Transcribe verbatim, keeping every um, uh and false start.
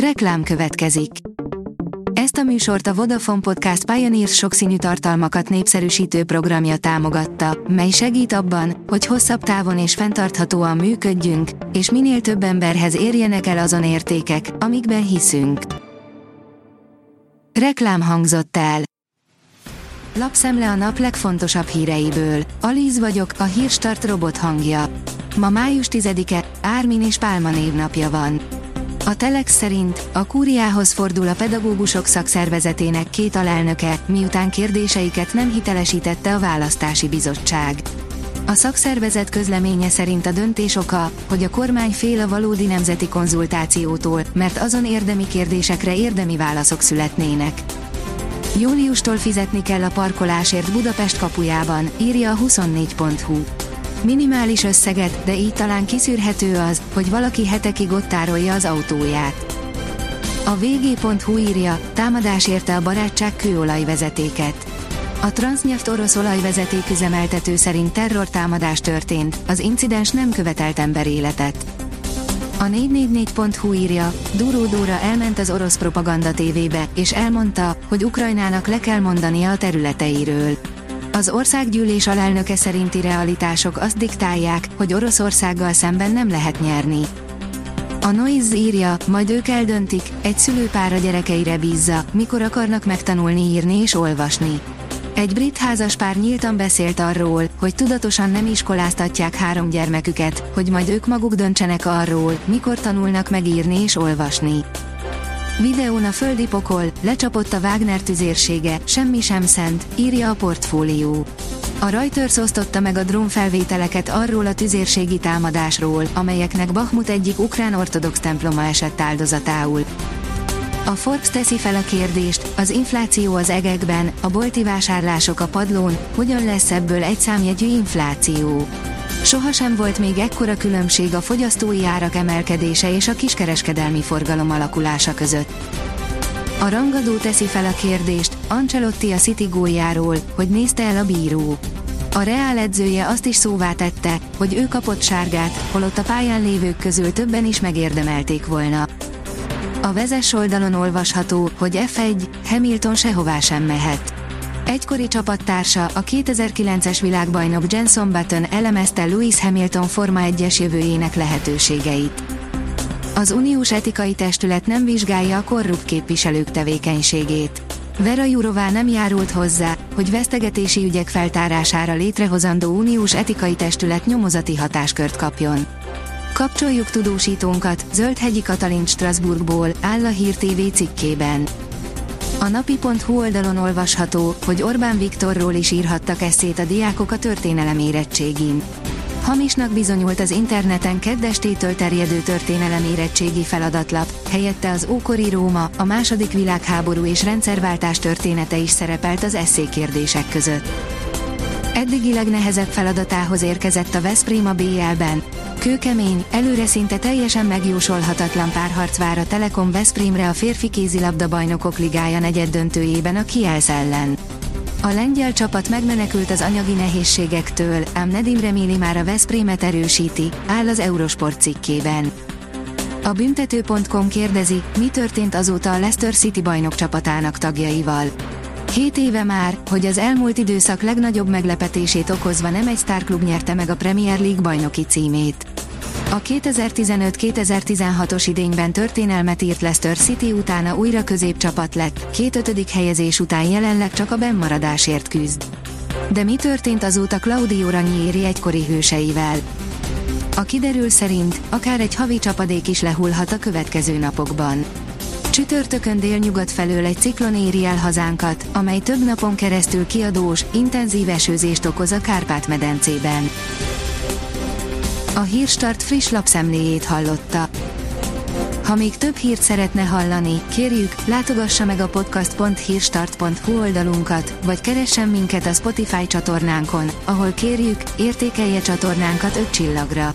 Reklám következik. Ezt a műsort a Vodafone Podcast Pioneers sokszínű tartalmakat népszerűsítő programja támogatta, mely segít abban, hogy hosszabb távon és fenntarthatóan működjünk, és minél több emberhez érjenek el azon értékek, amikben hiszünk. Reklám hangzott el. Lapszemle a nap legfontosabb híreiből. Alíz vagyok, a Hírstart robot hangja. Ma május tizedike, Ármin és Pálma névnapja van. A Telex szerint a Kúriához fordul a pedagógusok szakszervezetének két alelnöke, miután kérdéseiket nem hitelesítette a választási bizottság. A szakszervezet közleménye szerint a döntés oka, hogy a kormány fél a valódi nemzeti konzultációtól, mert azon érdemi kérdésekre érdemi válaszok születnének. Júliustól fizetni kell a parkolásért Budapest kapujában, írja a huszonnégy pont hu. Minimális összeget, de így talán kiszűrhető az, hogy valaki hetekig ott tárolja az autóját. A vé gé pont hu írja, támadás érte a Barátság kőolajvezetéket. A Transznyeft orosz olajvezeték üzemeltető szerint terrortámadás történt, az incidens nem követelt emberéletet. A négy négy négy pont hu írja, Duró Dóra elment az orosz propaganda tévébe, és elmondta, hogy Ukrajnának le kell mondania a területeiről. Az országgyűlés alelnöke szerinti realitások azt diktálják, hogy Oroszországgal szemben nem lehet nyerni. A Noiz írja, majd ők eldöntik, egy szülőpár a gyerekeire bízza, mikor akarnak megtanulni írni és olvasni. Egy brit házaspár nyíltan beszélt arról, hogy tudatosan nem iskoláztatják három gyermeküket, hogy majd ők maguk döntsenek arról, mikor tanulnak megírni és olvasni. Videón a földi pokol, lecsapott a Wagner tüzérsége, semmi sem szent, írja a portfólió. A Reuters osztotta meg a drónfelvételeket arról a tüzérségi támadásról, amelyeknek Bachmut egyik ukrán ortodox temploma esett áldozatául. A Forbes teszi fel a kérdést, az infláció az egekben, a bolti vásárlások a padlón, hogyan lesz ebből egyszámjegyű infláció. Sohasem volt még ekkora különbség a fogyasztói árak emelkedése és a kiskereskedelmi forgalom alakulása között. A rangadó teszi fel a kérdést, Ancelotti a City góljáról, hogy nézte el a bíró. A Real edzője azt is szóvá tette, hogy ő kapott sárgát, holott a pályán lévők közül többen is megérdemelték volna. A Vezess oldalon olvasható, hogy ef egy, Hamilton sehová sem mehet. Egykori csapattársa, a kétezer-kilences világbajnok Jenson Button elemezte Lewis Hamilton Forma egyes jövőjének lehetőségeit. Az uniós etikai testület nem vizsgálja a korrupt képviselők tevékenységét. Vera Jurová nem járult hozzá, hogy vesztegetési ügyek feltárására létrehozandó uniós etikai testület nyomozati hatáskört kapjon. Kapcsoljuk tudósítónkat, Zöldhegyi Katalin Strasbourgból, áll a Hír té vé cikkében. A napi pont hu oldalon olvasható, hogy Orbán Viktorról is írhattak esszét a diákok a történelem érettségin. Hamisnak bizonyult az interneten kedd estétől terjedő történelem érettségi feladatlap, helyette az ókori Róma, a második világháború és rendszerváltás története is szerepelt az esszékérdések között. Eddigi legnehezebb feladatához érkezett a Veszprém a bé el-ben. Kőkemény, előre szinte teljesen megjósolhatatlan párharc vár a Telekom Veszprémre a férfi kézilabda bajnokok ligája negyeddöntőjében a Kielz ellen. A lengyel csapat megmenekült az anyagi nehézségektől, ám Nedim Reméli már a Veszprémet erősíti, áll az Eurosport cikkében. A büntető pont com kérdezi, mi történt azóta a Leicester City bajnok csapatának tagjaival. Hét éve már, hogy az elmúlt időszak legnagyobb meglepetését okozva nem egy sztárklub nyerte meg a Premier League bajnoki címét. A kétezer-tizenöt kétezer-tizenhatos idényben történelmet írt Leicester City utána újra középcsapat lett, két ötödik helyezés után jelenleg csak a bennmaradásért küzd. De mi történt azóta Claudio Ranieri egykori hőseivel? A kiderül szerint akár egy havi csapadék is lehullhat a következő napokban. Csütörtökön délnyugat felől egy ciklon éri el hazánkat, amely több napon keresztül kiadós, intenzív esőzést okoz a Kárpát-medencében. A Hírstart friss lapszemléjét hallotta. Ha még több hírt szeretne hallani, kérjük, látogassa meg a podcast pont hírstart pont hu oldalunkat, vagy keressen minket a Spotify csatornánkon, ahol kérjük, értékelje csatornánkat öt csillagra.